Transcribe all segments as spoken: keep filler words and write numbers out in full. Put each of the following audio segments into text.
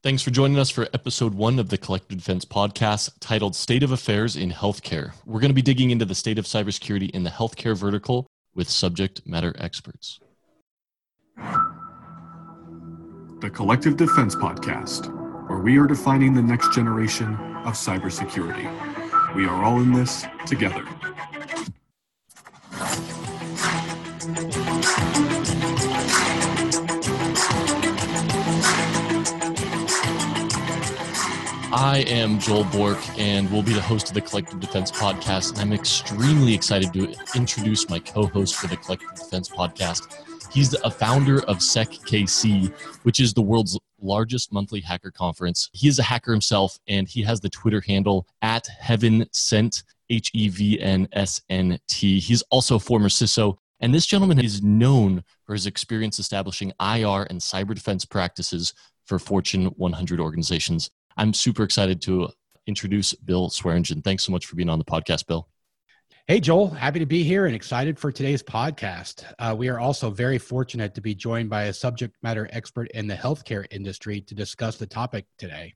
Thanks for joining us for episode one of the Collective Defense podcast titled State of Affairs in Healthcare. We're going to be digging into the state of cybersecurity in the healthcare vertical with subject matter experts. The Collective Defense podcast, where we are defining the next generation of cybersecurity. We are all in this together. I am Joel Bork, and will be the host of the Collective Defense Podcast, and I'm extremely excited to introduce my co-host for the Collective Defense Podcast. He's a founder of SecKC, which is the world's largest monthly hacker conference. He is a hacker himself, and he has the Twitter handle at HeavenSent, H E V N S N T. He's also a former CISO, and this gentleman is known for his experience establishing I R and cyber defense practices for Fortune one hundred organizations. I'm super excited to introduce Bill Swearingen. Thanks so much for being on the podcast, Bill. Hey, Joel. Happy to be here and excited for today's podcast. Uh, we are also very fortunate to be joined by a subject matter expert in the healthcare industry to discuss the topic today.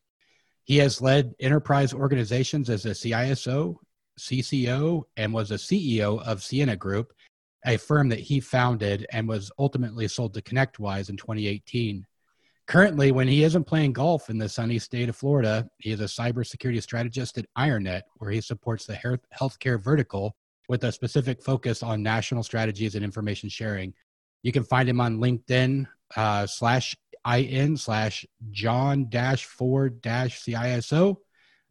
He has led enterprise organizations as a C I S O, C C O, and was a C E O of Sienna Group, a firm that he founded and was ultimately sold to ConnectWise in twenty eighteen. Currently, when he isn't playing golf in the sunny state of Florida, he is a cybersecurity strategist at IronNet, where he supports the healthcare vertical with a specific focus on national strategies and information sharing. You can find him on LinkedIn uh, slash IN slash John dash Ford dash CISO.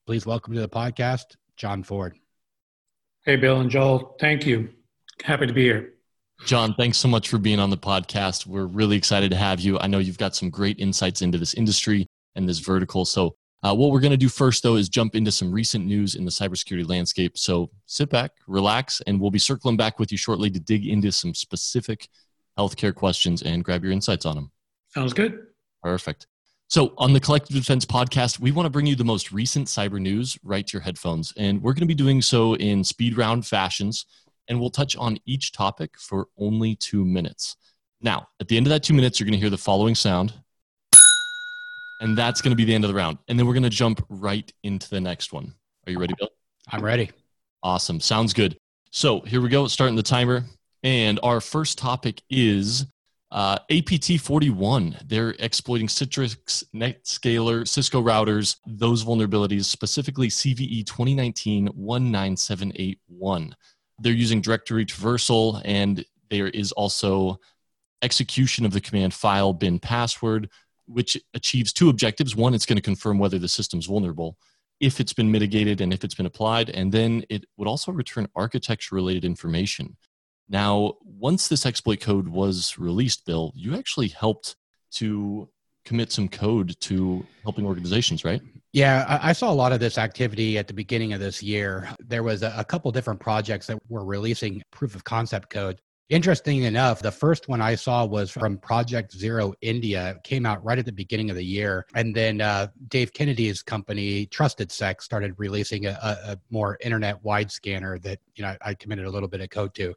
Please welcome to the podcast, John Ford. Hey, Bill and Joel. Thank you. Happy to be here. John, thanks so much for being on the podcast. We're really excited to have you. I know you've got some great insights into this industry and this vertical. So uh, what we're going to do first, though, is jump into some recent news in the cybersecurity landscape. So sit back, relax, and we'll be circling back with you shortly to dig into some specific healthcare questions and grab your insights on them. Sounds good. Perfect. So on the Collective Defense podcast, we want to bring you the most recent cyber news right to your headphones. And we're going to be doing so in speed round fashions. And we'll touch on each topic for only two minutes. Now, at the end of that two minutes, you're going to hear the following sound. And that's going to be the end of the round. And then we're going to jump right into the next one. Are you ready, Bill? I'm ready. Awesome. Sounds good. So here we go. Starting the timer. And our first topic is uh, A P T forty-one. They're exploiting Citrix, NetScaler, Cisco routers, those vulnerabilities, specifically C V E twenty nineteen dash one nine seven eight one. They're using directory traversal, and there is also execution of the command file bin password, which achieves two objectives. One, it's going to confirm whether the system's vulnerable, if it's been mitigated and if it's been applied, and then it would also return architecture-related information. Now, once this exploit code was released, Bill, you actually helped to commit some code to helping organizations, right? Yeah, I saw a lot of this activity at the beginning of this year. There was a couple different projects that were releasing proof of concept code. Interesting enough, the first one I saw was from Project Zero India. It came out right at the beginning of the year. And then uh, Dave Kennedy's company, TrustedSec, started releasing a, a more internet-wide scanner that, you know, I committed a little bit of code to.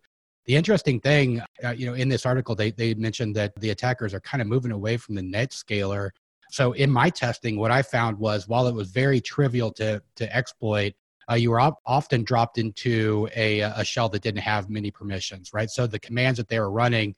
The interesting thing, uh, you know, in this article, they they mentioned that the attackers are kind of moving away from the NetScaler. So in my testing, what I found was while it was very trivial to to exploit, uh, you were op- often dropped into a a shell that didn't have many permissions, right? So the commands that they were running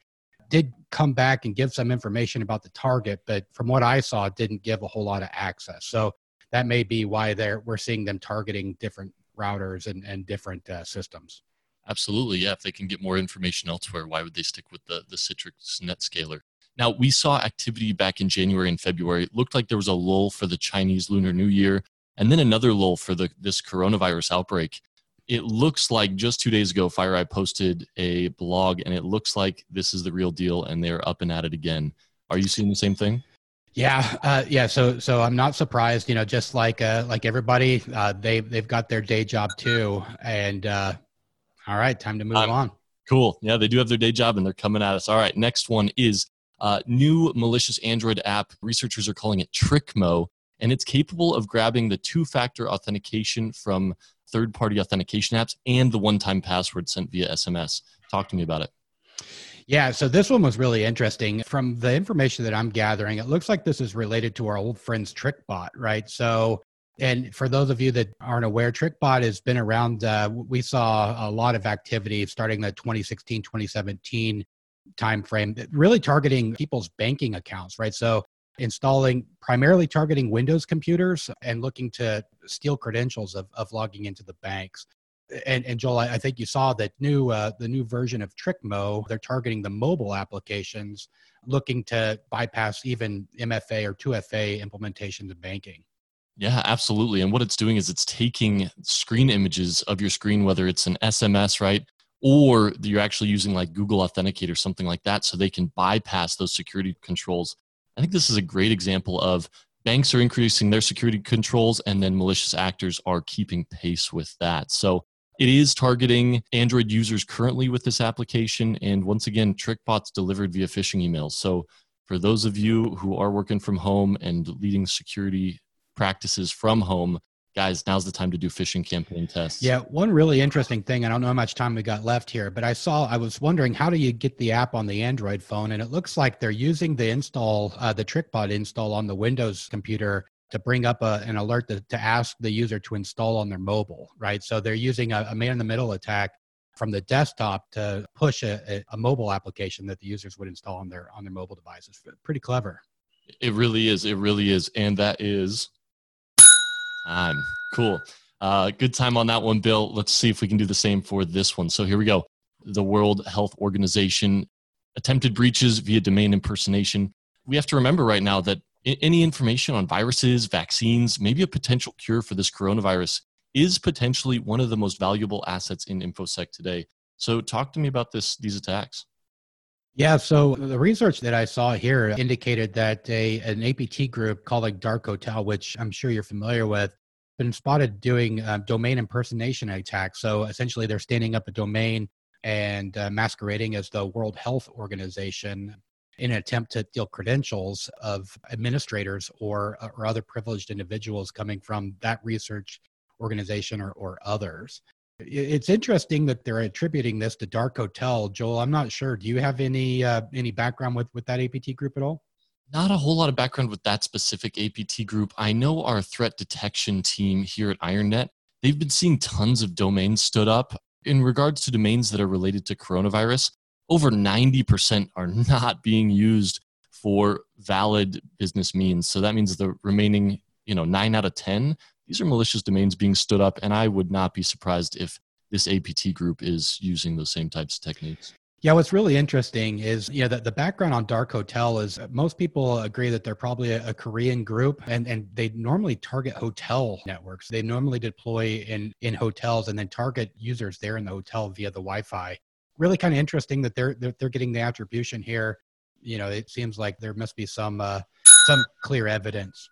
did come back and give some information about the target, but from what I saw, it didn't give a whole lot of access. So that may be why they're we're seeing them targeting different routers and, and different uh, systems. Absolutely, yeah. If they can get more information elsewhere, why would they stick with the, the Citrix NetScaler? Now, we saw activity back in January and February. It looked like there was a lull for the Chinese Lunar New Year, and then another lull for the this coronavirus outbreak. It looks like just two days ago, FireEye posted a blog, and it looks like this is the real deal, and they're up and at it again. Are you seeing the same thing? Yeah, uh, yeah. So, so I'm not surprised. You know, just like uh, like everybody, uh, they they've got their day job too, and. Uh, All right, time to move um, on. Cool. Yeah, they do have their day job and they're coming at us. All right, next one is uh, new malicious Android app. Researchers are calling it Trickmo, and it's capable of grabbing the two-factor authentication from third-party authentication apps and the one-time password sent via S M S. Talk to me about it. Yeah, so this one was really interesting. From the information that I'm gathering, it looks like this is related to our old friends TrickBot, right? So, and for those of you that aren't aware, TrickBot has been around. Uh, we saw a lot of activity starting the twenty sixteen, twenty seventeen timeframe, really targeting people's banking accounts, right? So installing, primarily targeting Windows computers and looking to steal credentials of, of logging into the banks. And, and Joel, I think you saw that new uh, the new version of Trickmo, they're targeting the mobile applications, looking to bypass even M F A or two F A implementations of banking. Yeah, absolutely. And what it's doing is it's taking screen images of your screen, whether it's an S M S, right? Or you're actually using like Google Authenticator, something like that, so they can bypass those security controls. I think this is a great example of banks are increasing their security controls and then malicious actors are keeping pace with that. So it is targeting Android users currently with this application. And once again, TrickBot's delivered via phishing emails. So for those of you who are working from home and leading security practices from home, guys, now's the time to do phishing campaign tests. Yeah, one really interesting thing, I don't know how much time we got left here, but I saw, I was wondering, how do you get the app on the Android phone? And it looks like they're using the install, uh, the TrickBot install on the Windows computer to bring up a, an alert to, to ask the user to install on their mobile, right? So they're using a, a man-in-the-middle attack from the desktop to push a, a mobile application that the users would install on their on their mobile devices. Pretty clever. It really is. It really is. And that is time. Cool. Uh, good time on that one, Bill. Let's see if we can do the same for this one. So here we go. The World Health Organization, attempted breaches via domain impersonation. We have to remember right now that any information on viruses, vaccines, maybe a potential cure for this coronavirus is potentially one of the most valuable assets in InfoSec today. So talk to me about this, these attacks. Yeah, so the research that I saw here indicated that a an A P T group called like Dark Hotel, which I'm sure you're familiar with, been spotted doing uh, domain impersonation attacks. So essentially they're standing up a domain and uh, masquerading as the World Health Organization in an attempt to steal credentials of administrators or or other privileged individuals coming from that research organization or, or others. It's interesting that they're attributing this to Dark Hotel. Joel, I'm not sure. Do you have any uh, any background with, with that A P T group at all? Not a whole lot of background with that specific A P T group. I know our threat detection team here at IronNet, they've been seeing tons of domains stood up. In regards to domains that are related to coronavirus, over ninety percent are not being used for valid business means. So that means the remaining, you know, nine out of ten, these are malicious domains being stood up, and I would not be surprised if this A P T group is using those same types of techniques. Yeah, what's really interesting is, you know, the, the background on Dark Hotel is most people agree that they're probably a, a Korean group, and, and they normally target hotel networks. They normally deploy in, in hotels and then target users there in the hotel via the Wi-Fi. Really kind of interesting that they're, they're they're getting the attribution here. You know, it seems like there must be some uh, some clear evidence.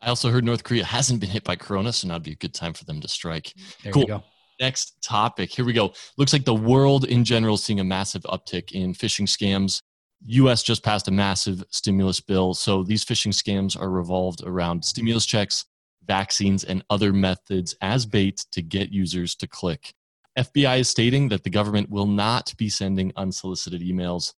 I also heard North Korea hasn't been hit by corona, so now'd be a good time for them to strike. There cool. You go. Next topic. Here we go. Looks like the world in general is seeing a massive uptick in phishing scams. U S just passed a massive stimulus bill, so these phishing scams are revolved around stimulus checks, vaccines, and other methods as bait to get users to click. F B I is stating that the government will not be sending unsolicited emails.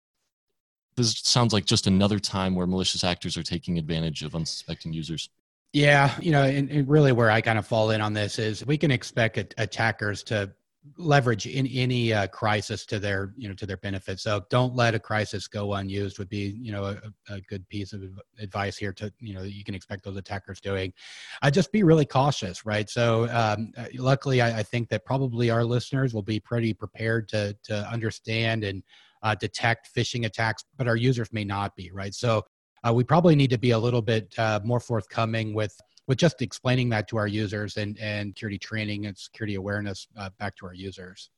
This sounds like just another time where malicious actors are taking advantage of unsuspecting users. Yeah, you know, and, and really where I kind of fall in on this is we can expect at- attackers to leverage in any uh, crisis to their, you know, to their benefit. So don't let a crisis go unused would be, you know, a, a good piece of advice here to, you know, you can expect those attackers doing. Uh, just be really cautious, right? So um, luckily, I, I think that probably our listeners will be pretty prepared to to understand and uh, detect phishing attacks, but our users may not be, right? So Uh, we probably need to be a little bit uh, more forthcoming with, with just explaining that to our users and, and security training and security awareness uh, back to our users.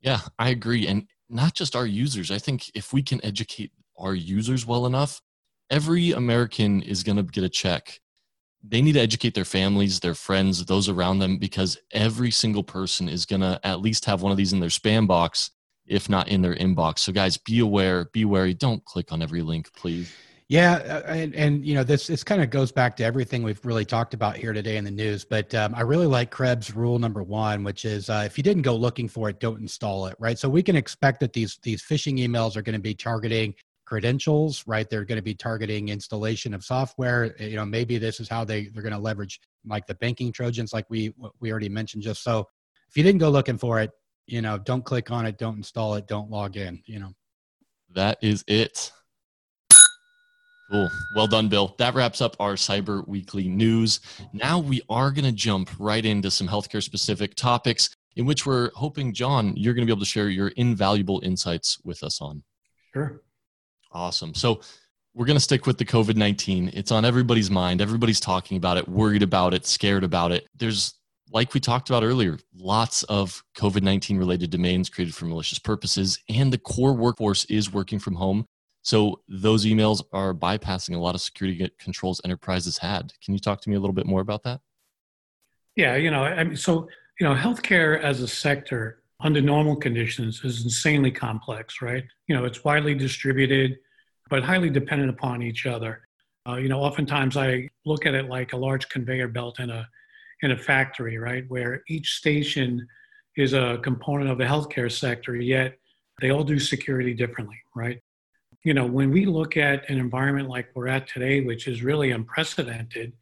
Yeah, I agree. And not just our users. I think if we can educate our users well enough, every American is going to get a check. They need to educate their families, their friends, those around them, because every single person is going to at least have one of these in their spam box, if not in their inbox. So guys, be aware, be wary. Don't click on every link, please. Yeah, and, and you know, this this kind of goes back to everything we've really talked about here today in the news, but um, I really like Krebs rule number one, which is uh, if you didn't go looking for it, don't install it, right? So we can expect that these these phishing emails are going to be targeting credentials, right? They're going to be targeting installation of software. You know, maybe this is how they, they're going to leverage like the banking Trojans, like we we already mentioned just so. If you didn't go looking for it, you know, don't click on it, don't install it, don't log in, you know. That is it. Cool. Well done, Bill. That wraps up our Cyber Weekly News. Now we are going to jump right into some healthcare-specific topics in which we're hoping, John, you're going to be able to share your invaluable insights with us on. Sure. Awesome. So we're going to stick with the COVID nineteen. It's on everybody's mind. Everybody's talking about it, worried about it, scared about it. There's, like we talked about earlier, lots of COVID nineteen related domains created for malicious purposes, and the core workforce is working from home. So those emails are bypassing a lot of security controls enterprises had. Can you talk to me a little bit more about that? Yeah, you know, I mean, so, you know, healthcare as a sector under normal conditions is insanely complex, right? You know, it's widely distributed, but highly dependent upon each other. Uh, you know, oftentimes I look at it like a large conveyor belt in a in a factory, right? Where each station is a component of the healthcare sector, yet they all do security differently, right? You know, when we look at an environment like we're at today, which is really unprecedented,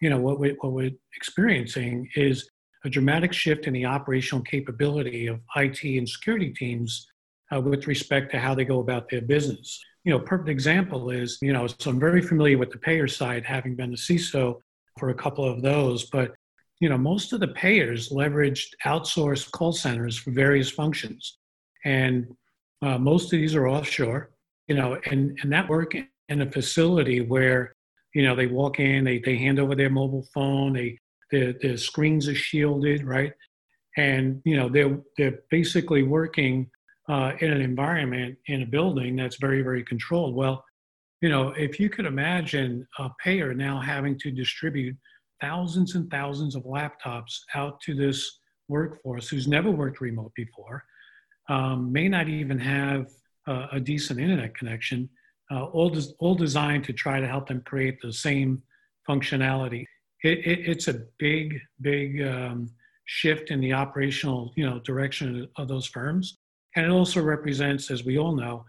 you know, what, we, what we're experiencing is a dramatic shift in the operational capability of I T and security teams uh, with respect to how they go about their business. You know, perfect example is, you know, so I'm very familiar with the payer side, having been the C I S O for a couple of those, but, you know, most of the payers leveraged outsourced call centers for various functions. And uh, most of these are offshore, you know, and, and that work in a facility where, you know, they walk in, they they hand over their mobile phone, they their, their screens are shielded, right? And, you know, they're, they're basically working uh, in an environment, in a building that's very, very controlled. Well, you know, if you could imagine a payer now having to distribute thousands and thousands of laptops out to this workforce who's never worked remote before, um, may not even have uh, a decent internet connection, uh, all, des- all designed to try to help them create the same functionality. It, it, it's a big, big um, shift in the operational, you know, direction of those firms. And it also represents, as we all know,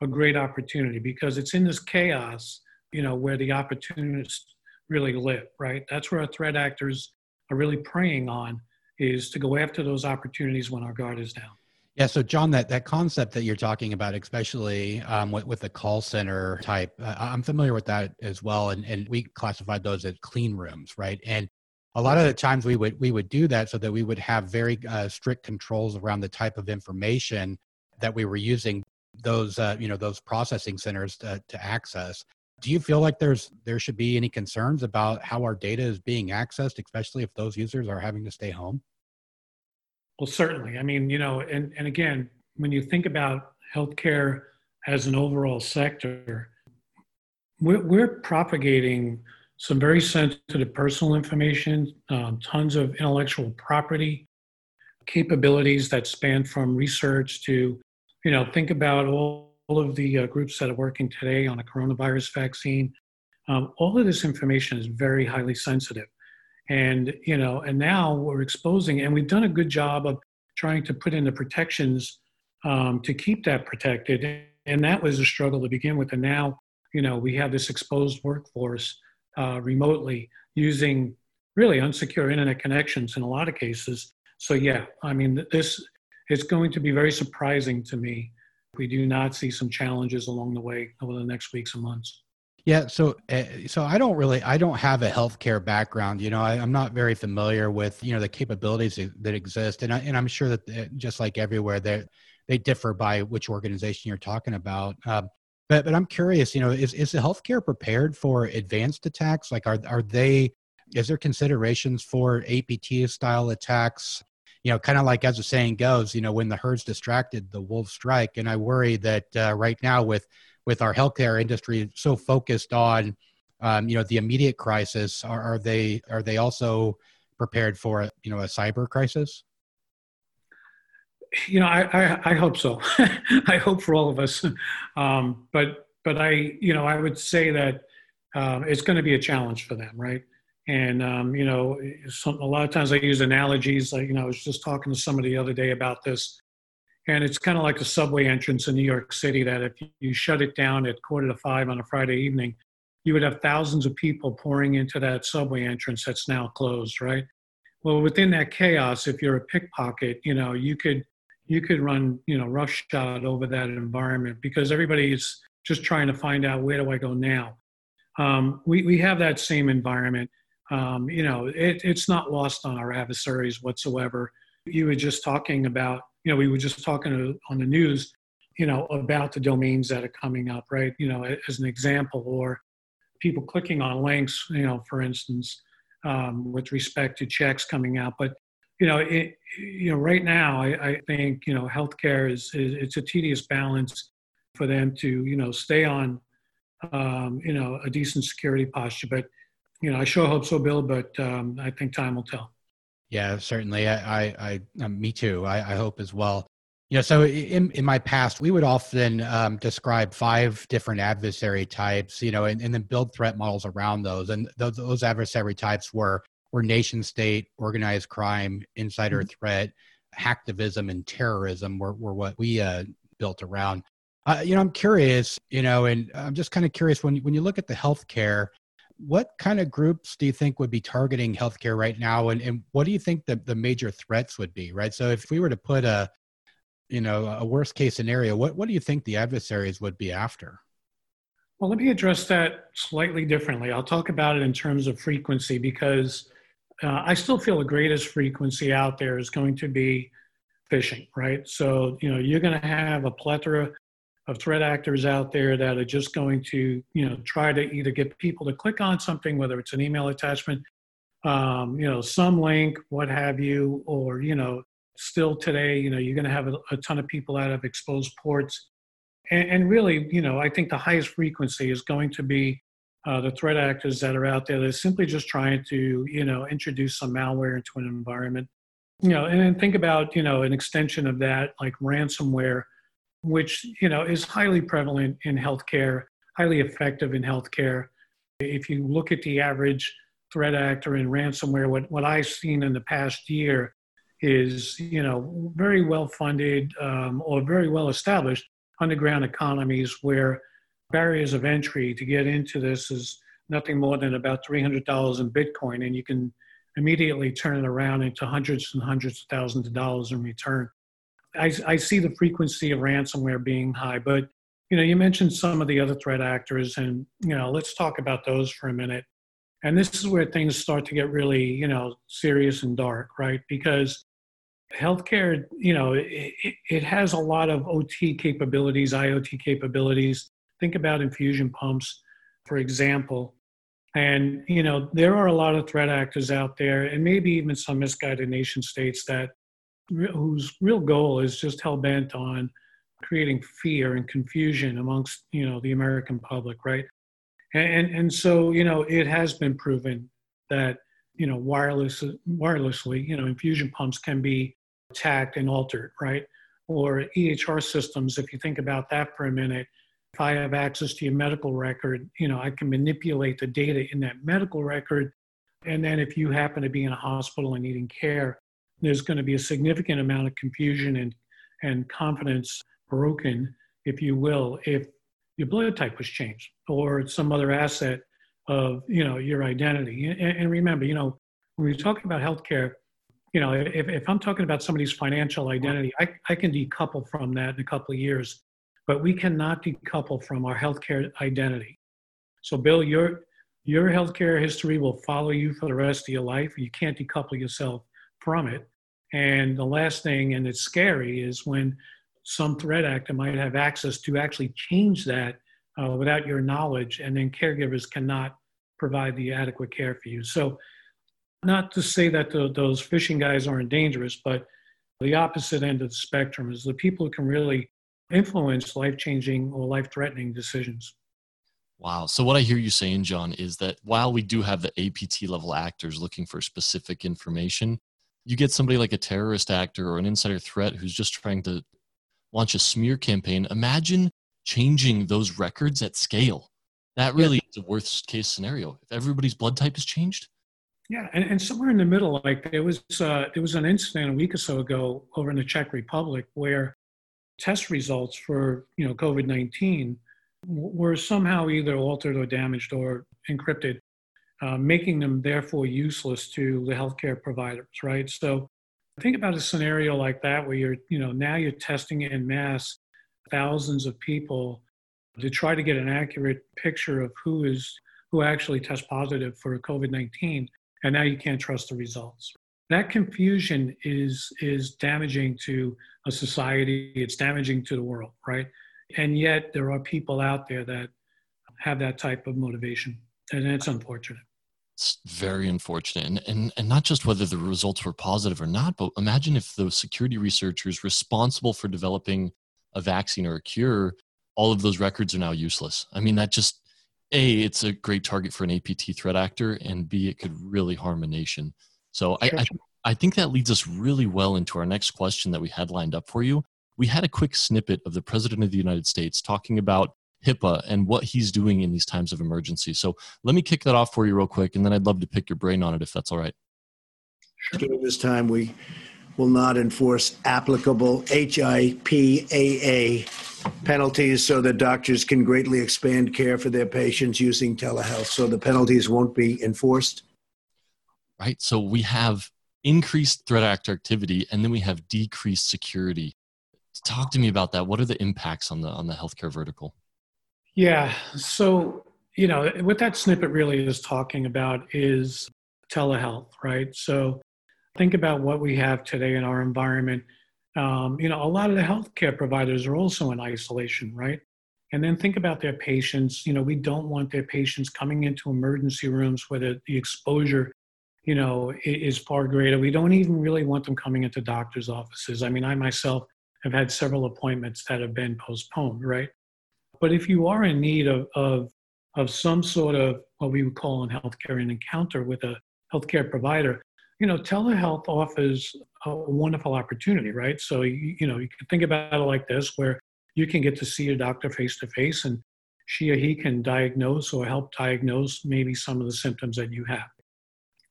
a great opportunity, because it's in this chaos, you know, where the opportunists really live, right? That's where our threat actors are really preying on, is to go after those opportunities when our guard is down. Yeah. So John, that, that concept that you're talking about, especially um, with, with the call center type, uh, I'm familiar with that as well. And, and we classified those as clean rooms, right? And a lot of the times we would, we would do that so that we would have very uh, strict controls around the type of information that we were using those, uh, you know, those processing centers to, to access. Do you feel like there's there should be any concerns about how our data is being accessed, especially if those users are having to stay home? Well, certainly. I mean, you know, and, and again, when you think about healthcare as an overall sector, we're, we're propagating some very sensitive personal information, um, tons of intellectual property, capabilities that span from research to, you know, think about all all of the uh, groups that are working today on a coronavirus vaccine. Um, all of this information is very highly sensitive. And, you know, and now we're exposing, and we've done a good job of trying to put in the protections um, to keep that protected. And that was a struggle to begin with. And now, you know, we have this exposed workforce uh, remotely using really unsecure internet connections in a lot of cases. So yeah, I mean, this is going to be very surprising to me. We do not see some challenges along the way over the next weeks and months. Yeah. So, uh, so I don't really, I don't have a healthcare background. You know, I, I'm not very familiar with, you know, the capabilities that exist. And I, and I'm sure that just like everywhere they they differ by which organization you're talking about. Um, but, but I'm curious, you know, is, is the healthcare prepared for advanced attacks? Like, are, are they, is there considerations for A P T style attacks? You know, kind of like as the saying goes, you know, when the herd's distracted, the wolves strike. And I worry that uh, right now with with our healthcare industry so focused on, um, you know, the immediate crisis, are, are they are they also prepared for, you know, a cyber crisis? You know, I I, I hope so. I hope for all of us. Um, but but I, you know, I would say that um, it's going to be a challenge for them, right? And, um, you know, some, a lot of times I use analogies. Like, you know, I was just talking to somebody the other day about this, and it's kind of like a subway entrance in New York City that if you shut it down at quarter to five on a Friday evening, you would have thousands of people pouring into that subway entrance that's now closed, right? Well, within that chaos, if you're a pickpocket, you know, you could you could run, you know, roughshod over that environment because everybody is just trying to find out, where do I go now? Um, we, we have that same environment. Um, you know, it, it's not lost on our adversaries whatsoever. You were just talking about, you know, we were just talking on the news, you know, about the domains that are coming up, right? You know, as an example, or people clicking on links, you know, for instance, um, with respect to checks coming out. But, you know, it, you know, right now, I, I think, you know, healthcare is, is, it's a tedious balance for them to, you know, stay on, um, you know, a decent security posture. But, you know, I sure hope so, Bill, but um, I think time will tell. Yeah, certainly. I, I, I me too. I, I hope as well. You know, so in in my past, we would often um, describe five different adversary types, you know, and, and then build threat models around those. And those, those adversary types were were nation state, organized crime, insider mm-hmm. threat, hacktivism, and terrorism were were what we uh, built around. Uh, you know, I'm curious, you know, and I'm just kind of curious when when you look at the healthcare. What kind of groups do you think would be targeting healthcare right now? And, and what do you think the, the major threats would be, right? So if we were to put a, you know, a worst case scenario, what, what do you think the adversaries would be after? Well, let me address that slightly differently. I'll talk about it in terms of frequency because uh, I still feel the greatest frequency out there is going to be phishing, right? So, you know, you're going to have a plethora of threat actors out there that are just going to, you know, try to either get people to click on something, whether it's an email attachment, um, you know, some link, what have you, or, you know, still today, you know, you're going to have a, a ton of people out of exposed ports. And, and really, you know, I think the highest frequency is going to be uh, the threat actors that are out there that are simply just trying to, you know, introduce some malware into an environment. You know, and then think about, you know, an extension of that, like ransomware, which, you know, is highly prevalent in healthcare, highly effective in healthcare. If you look at the average threat actor in ransomware, what, what I've seen in the past year is, you know, very well-funded um, or very well-established underground economies where barriers of entry to get into this is nothing more than about three hundred dollars in Bitcoin, and you can immediately turn it around into hundreds and hundreds of thousands of dollars in return. I, I see the frequency of ransomware being high, but, you know, you mentioned some of the other threat actors and, you know, let's talk about those for a minute. And this is where things start to get really, you know, serious and dark, right? Because healthcare, you know, it, it has a lot of O T capabilities, I O T capabilities. Think about infusion pumps, for example. And, you know, there are a lot of threat actors out there and maybe even some misguided nation states that whose real goal is just hell-bent on creating fear and confusion amongst, you know, the American public, right? And and so, you know, it has been proven that, you know, wireless, wirelessly, you know, infusion pumps can be attacked and altered, right? Or E H R systems, if you think about that for a minute, if I have access to your medical record, you know, I can manipulate the data in that medical record. And then if you happen to be in a hospital and needing care, there's going to be a significant amount of confusion and, and confidence broken, if you will, if your blood type was changed or some other asset of, you know, your identity. And, and remember, you know, when we talk about healthcare, you know, if, if I'm talking about somebody's financial identity, I, I can decouple from that in a couple of years, but we cannot decouple from our healthcare identity. So Bill, your, your healthcare history will follow you for the rest of your life. You can't decouple yourself from it. And the last thing, and it's scary, is when some threat actor might have access to actually change that uh, without your knowledge, and then caregivers cannot provide the adequate care for you. So not to say that the, those phishing guys aren't dangerous, but the opposite end of the spectrum is the people who can really influence life-changing or life-threatening decisions. Wow. So what I hear you saying, John, is that while we do have the A P T level actors looking for specific information, you get somebody like a terrorist actor or an insider threat who's just trying to launch a smear campaign. Imagine changing those records at scale. That really yeah. is the worst case scenario. If everybody's blood type is changed. Yeah. And, and somewhere in the middle, like there was, uh, there was an incident a week or so ago over in the Czech Republic where test results for, you know, COVID nineteen were somehow either altered or damaged or encrypted, uh, making them therefore useless to the healthcare providers, right? So think about a scenario like that where you're, you know, now you're testing en masse thousands of people to try to get an accurate picture of who is, who actually tests positive for COVID nineteen, and now you can't trust the results. That confusion is, is damaging to a society. It's damaging to the world, right? And yet there are people out there that have that type of motivation, and it's unfortunate. It's very unfortunate. And, and, and not just whether the results were positive or not, but imagine if those security researchers responsible for developing a vaccine or a cure, all of those records are now useless. I mean, that just, A, it's a great target for an A P T threat actor, and B, it could really harm a nation. So I, I, I think that leads us really well into our next question that we had lined up for you. We had a quick snippet of the President of the United States talking about HIPAA and what he's doing in these times of emergency. So let me kick that off for you real quick, and then I'd love to pick your brain on it if that's all right. During this time, we will not enforce applicable HIPAA penalties so that doctors can greatly expand care for their patients using telehealth. So the penalties won't be enforced. Right. So we have increased threat actor activity, and then we have decreased security. Talk to me about that. What are the impacts on the on the healthcare vertical? Yeah. So, you know, what that snippet really is talking about is telehealth, right? So think about what we have today in our environment. Um, you know, a lot of the healthcare providers are also in isolation, right? And then think about their patients. You know, we don't want their patients coming into emergency rooms where the, the exposure, you know, is far greater. We don't even really want them coming into doctors' offices. I mean, I myself have had several appointments that have been postponed, right? But if you are in need of of, of some sort of what we would call in healthcare an encounter with a healthcare provider, you know, telehealth offers a wonderful opportunity, right? So, you, you know, you can think about it like this, where you can get to see a doctor face-to-face, and she or he can diagnose or help diagnose maybe some of the symptoms that you have.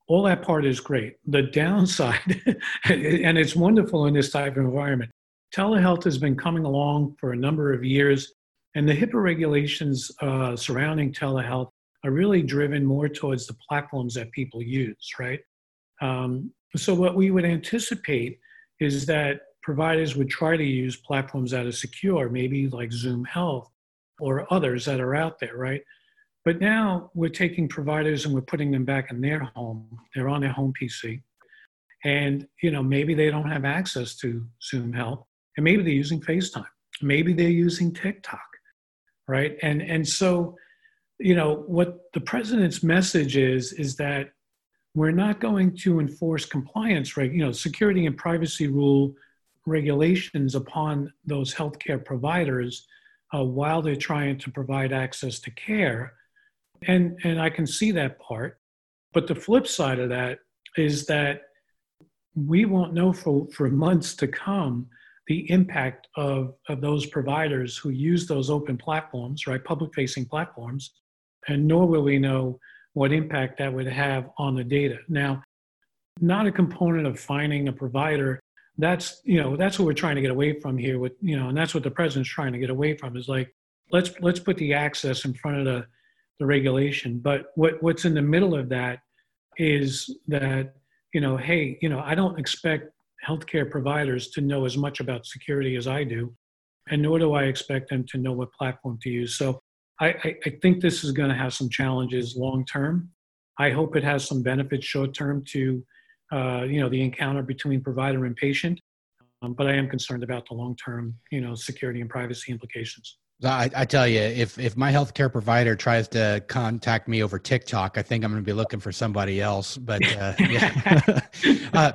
All that part is great. The downside, and it's wonderful in this type of environment, telehealth has been coming along for a number of years, and the HIPAA regulations uh, surrounding telehealth are really driven more towards the platforms that people use, right? Um, so what we would anticipate is that providers would try to use platforms that are secure, maybe like Zoom Health or others that are out there, right? But now we're taking providers and we're putting them back in their home. They're on their home P C. And, you know, maybe they don't have access to Zoom Health. And maybe they're using FaceTime. Maybe they're using TikTok, right? And, and so, you know, what the president's message is, is that we're not going to enforce compliance, right? You know, security and privacy rule regulations upon those healthcare providers uh, while they're trying to provide access to care. And and I can see that part. But the flip side of that is that we won't know for, for months to come the impact of, of those providers who use those open platforms, right? Public-facing platforms, and nor will we know what impact that would have on the data. Now, not a component of finding a provider. That's, you know, that's what we're trying to get away from here with, you know, and that's what the president's trying to get away from is like, let's let's put the access in front of the, the regulation. But what, what's in the middle of that is that, you know, hey, you know, I don't expect healthcare providers to know as much about security as I do, and nor do I expect them to know what platform to use. So I, I think this is going to have some challenges long term. I hope it has some benefits short term to, uh, you know, the encounter between provider and patient. Um, but I am concerned about the long term, you know, security and privacy implications. I, I tell you, if if my healthcare provider tries to contact me over TikTok, I think I'm going to be looking for somebody else. But uh, yeah, uh,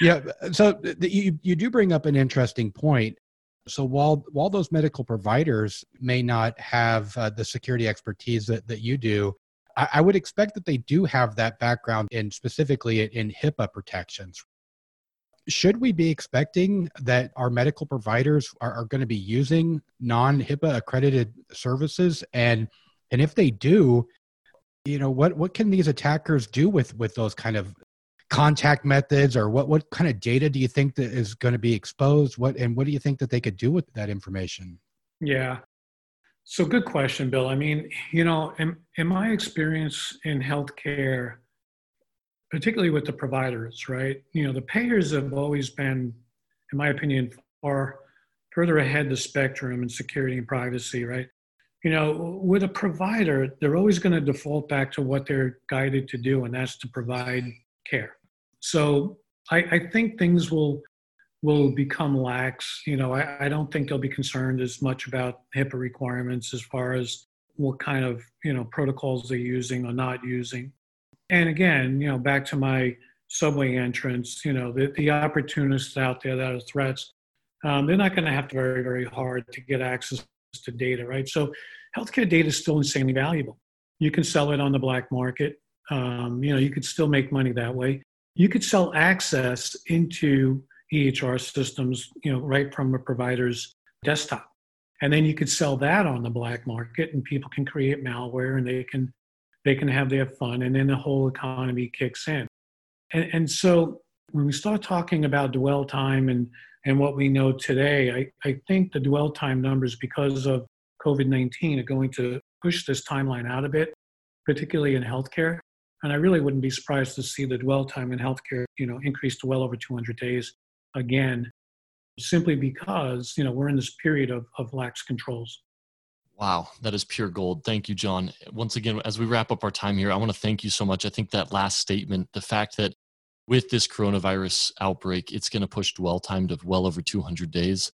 yeah. So the, you you do bring up an interesting point. So while while those medical providers may not have uh, the security expertise that, that you do, I, I would expect that they do have that background in specifically in HIPAA protections. should we be expecting that our medical providers are, are going to be using non-HIPAA accredited services? And and if they do, you know, what, what can these attackers do with, with those kind of contact methods, or what, what kind of data do you think that is going to be exposed? What, and what do you think that they could do with that information? Yeah. So good question, Bill. I mean, you know, in, in my experience in healthcare, particularly with the providers, right? You know, the payers have always been, in my opinion, far further ahead the spectrum in security and privacy, right? You know, with a provider, they're always going to default back to what they're guided to do, and that's to provide care. So I, I think things will will become lax. You know, I, I don't think they'll be concerned as much about HIPAA requirements as far as what kind of, you know, protocols they're using or not using. And again, you know, back to my subway entrance, you know, the, the opportunists out there that are threats, um, they're not going to have to very, very hard to get access to data, right? So healthcare data is still insanely valuable. You can sell it on the black market. Um, you know, you could still make money that way. You could sell access into E H R systems, you know, right from a provider's desktop. And then you could sell that on the black market, and people can create malware, and they can they can have their fun, and then the whole economy kicks in. And, and so when we start talking about dwell time and, and what we know today, I, I think the dwell time numbers, because of COVID nineteen, are going to push this timeline out a bit, particularly in healthcare. And I really wouldn't be surprised to see the dwell time in healthcare, you know, increase to well over two hundred days again, simply because, you know, we're in this period of, of lax controls. Wow, that is pure gold. Thank you, John. Once again, as we wrap up our time here, I want to thank you so much. I think that last statement, the fact that with this coronavirus outbreak, it's going to push dwell time to well over two hundred days.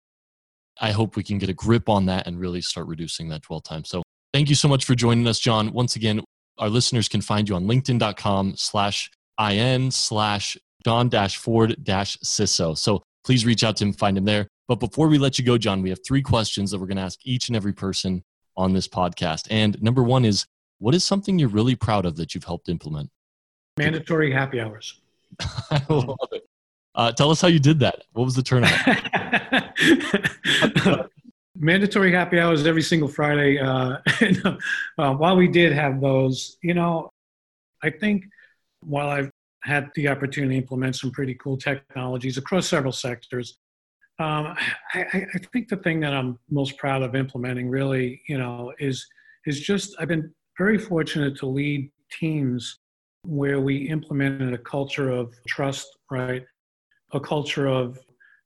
I hope we can get a grip on that and really start reducing that dwell time. So thank you so much for joining us, John. Once again, our listeners can find you on linkedin.com slash IN slash John dash Ford dash CISO. So please reach out to him, find him there. But before we let you go, John, we have three questions that we're going to ask each and every person on this podcast. And number one is, what is something you're really proud of that you've helped implement? Mandatory happy hours. I love it. Uh, tell us how you did that. What was the turnout? Mandatory happy hours every single Friday. Uh, and, uh, while we did have those, you know, I think while I've had the opportunity to implement some pretty cool technologies across several sectors, Um, I, I think the thing that I'm most proud of implementing really, you know, is is just I've been very fortunate to lead teams where we implemented a culture of trust, right? A culture of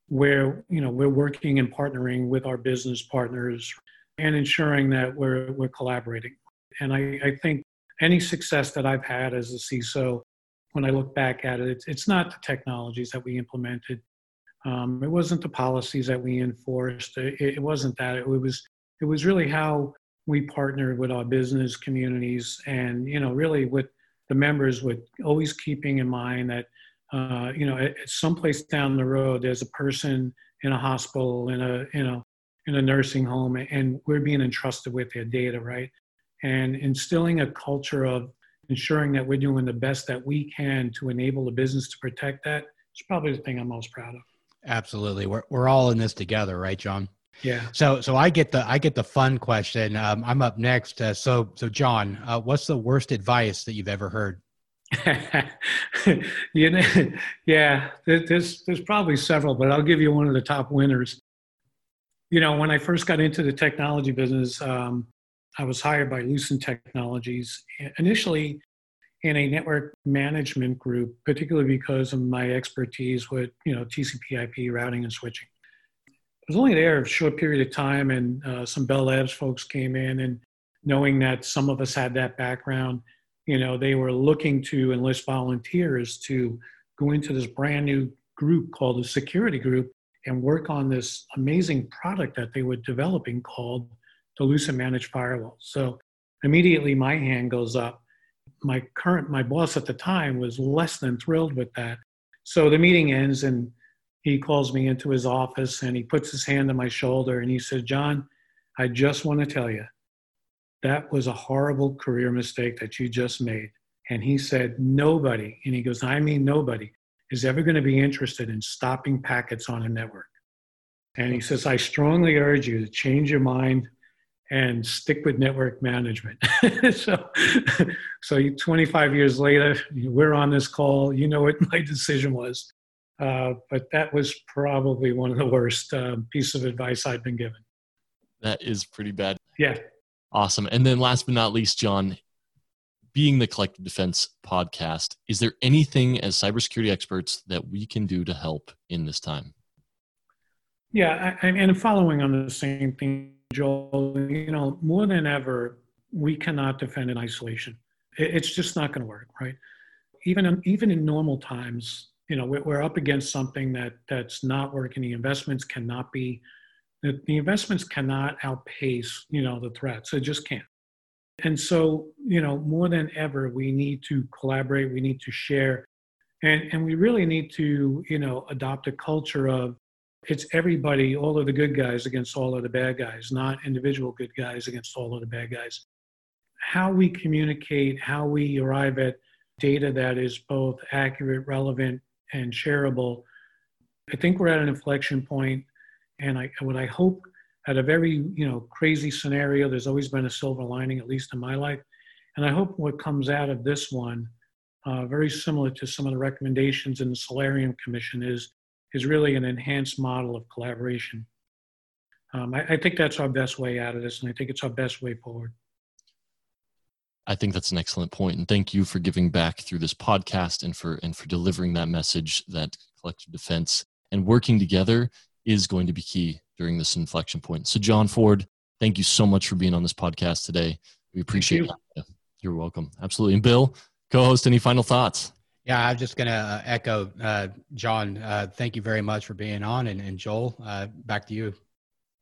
where, you know, we're working and partnering with our business partners and ensuring that we're we're collaborating. And I, I think any success that I've had as a C I S O, when I look back at it, it's, it's not the technologies that we implemented. Um, it wasn't the policies that we enforced. It, it wasn't that. It was it was really how we partnered with our business communities, and, you know, really with the members, with always keeping in mind that, uh, you know, at, at someplace down the road, there's a person in a hospital, in a, you know, in a nursing home, and we're being entrusted with their data, right? And instilling a culture of ensuring that we're doing the best that we can to enable the business to protect that is probably the thing I'm most proud of. Absolutely. We're we're all in this together, right, John? Yeah. So so I get the I get the fun question. Um, I'm up next. Uh, so so John, uh, what's the worst advice that you've ever heard? You know, yeah, there's there's probably several, but I'll give you one of the top winners. You know, when I first got into the technology business, um, I was hired by Lucent Technologies initially in a network management group, particularly because of my expertise with, you know, T C P I P routing and switching. I was only there a short period of time, and uh, some Bell Labs folks came in, and knowing that some of us had that background, you know, they were looking to enlist volunteers to go into this brand new group called the Security Group and work on this amazing product that they were developing called the Lucent Managed Firewall. So immediately my hand goes up. My current, my boss at the time was less than thrilled with that. So the meeting ends, and he calls me into his office, and he puts his hand on my shoulder, and he said, "John, I just want to tell you, that was a horrible career mistake that you just made." And he said, "Nobody," and he goes, "I mean nobody, is ever going to be interested in stopping packets on a network. And he says, I strongly urge you to change your mind and stick with network management. so, so twenty-five years later, we're on this call. You know what my decision was. Uh, but that was probably one of the worst uh, piece of advice I've been given. That is pretty bad. Yeah. Awesome. And then last but not least, John, being the Collective Defense podcast, is there anything as cybersecurity experts that we can do to help in this time? Yeah, I, and following on the same thing, Joel, you know, more than ever, we cannot defend in isolation. It's just not going to work, right? Even in, even in normal times, you know, we're up against something that that's not working. The investments cannot be, the, the investments cannot outpace, you know, the threats. It just can't. And so, you know, more than ever, we need to collaborate. We need to share, and and we really need to, you know, adopt a culture of it's everybody, all of the good guys against all of the bad guys, not individual good guys against all of the bad guys. How we communicate, how we arrive at data that is both accurate, relevant, and shareable. I think we're at an inflection point, and I what I hope at a very, you know, crazy scenario, there's always been a silver lining, at least in my life. And I hope what comes out of this one, uh, very similar to some of the recommendations in the Solarium Commission, is is really an enhanced model of collaboration. Um, I, I think that's our best way out of this, and I think it's our best way forward. I think that's an excellent point, and thank you for giving back through this podcast and for and for delivering that message that collective defense and working together is going to be key during this inflection point. So John Ford, thank you so much for being on this podcast today. We appreciate you. That. You're welcome. Absolutely. And Bill, co-host, any final thoughts? Yeah, I'm just going to echo uh, John. Uh, thank you very much for being on. And, and Joel, uh, back to you.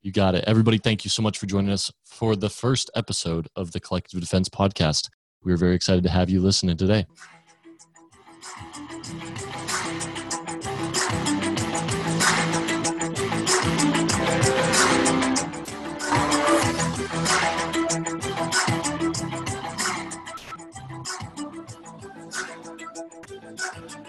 You got it. Everybody, thank you so much for joining us for the first episode of the Collective Defense Podcast. We're very excited to have you listening today. Thank you.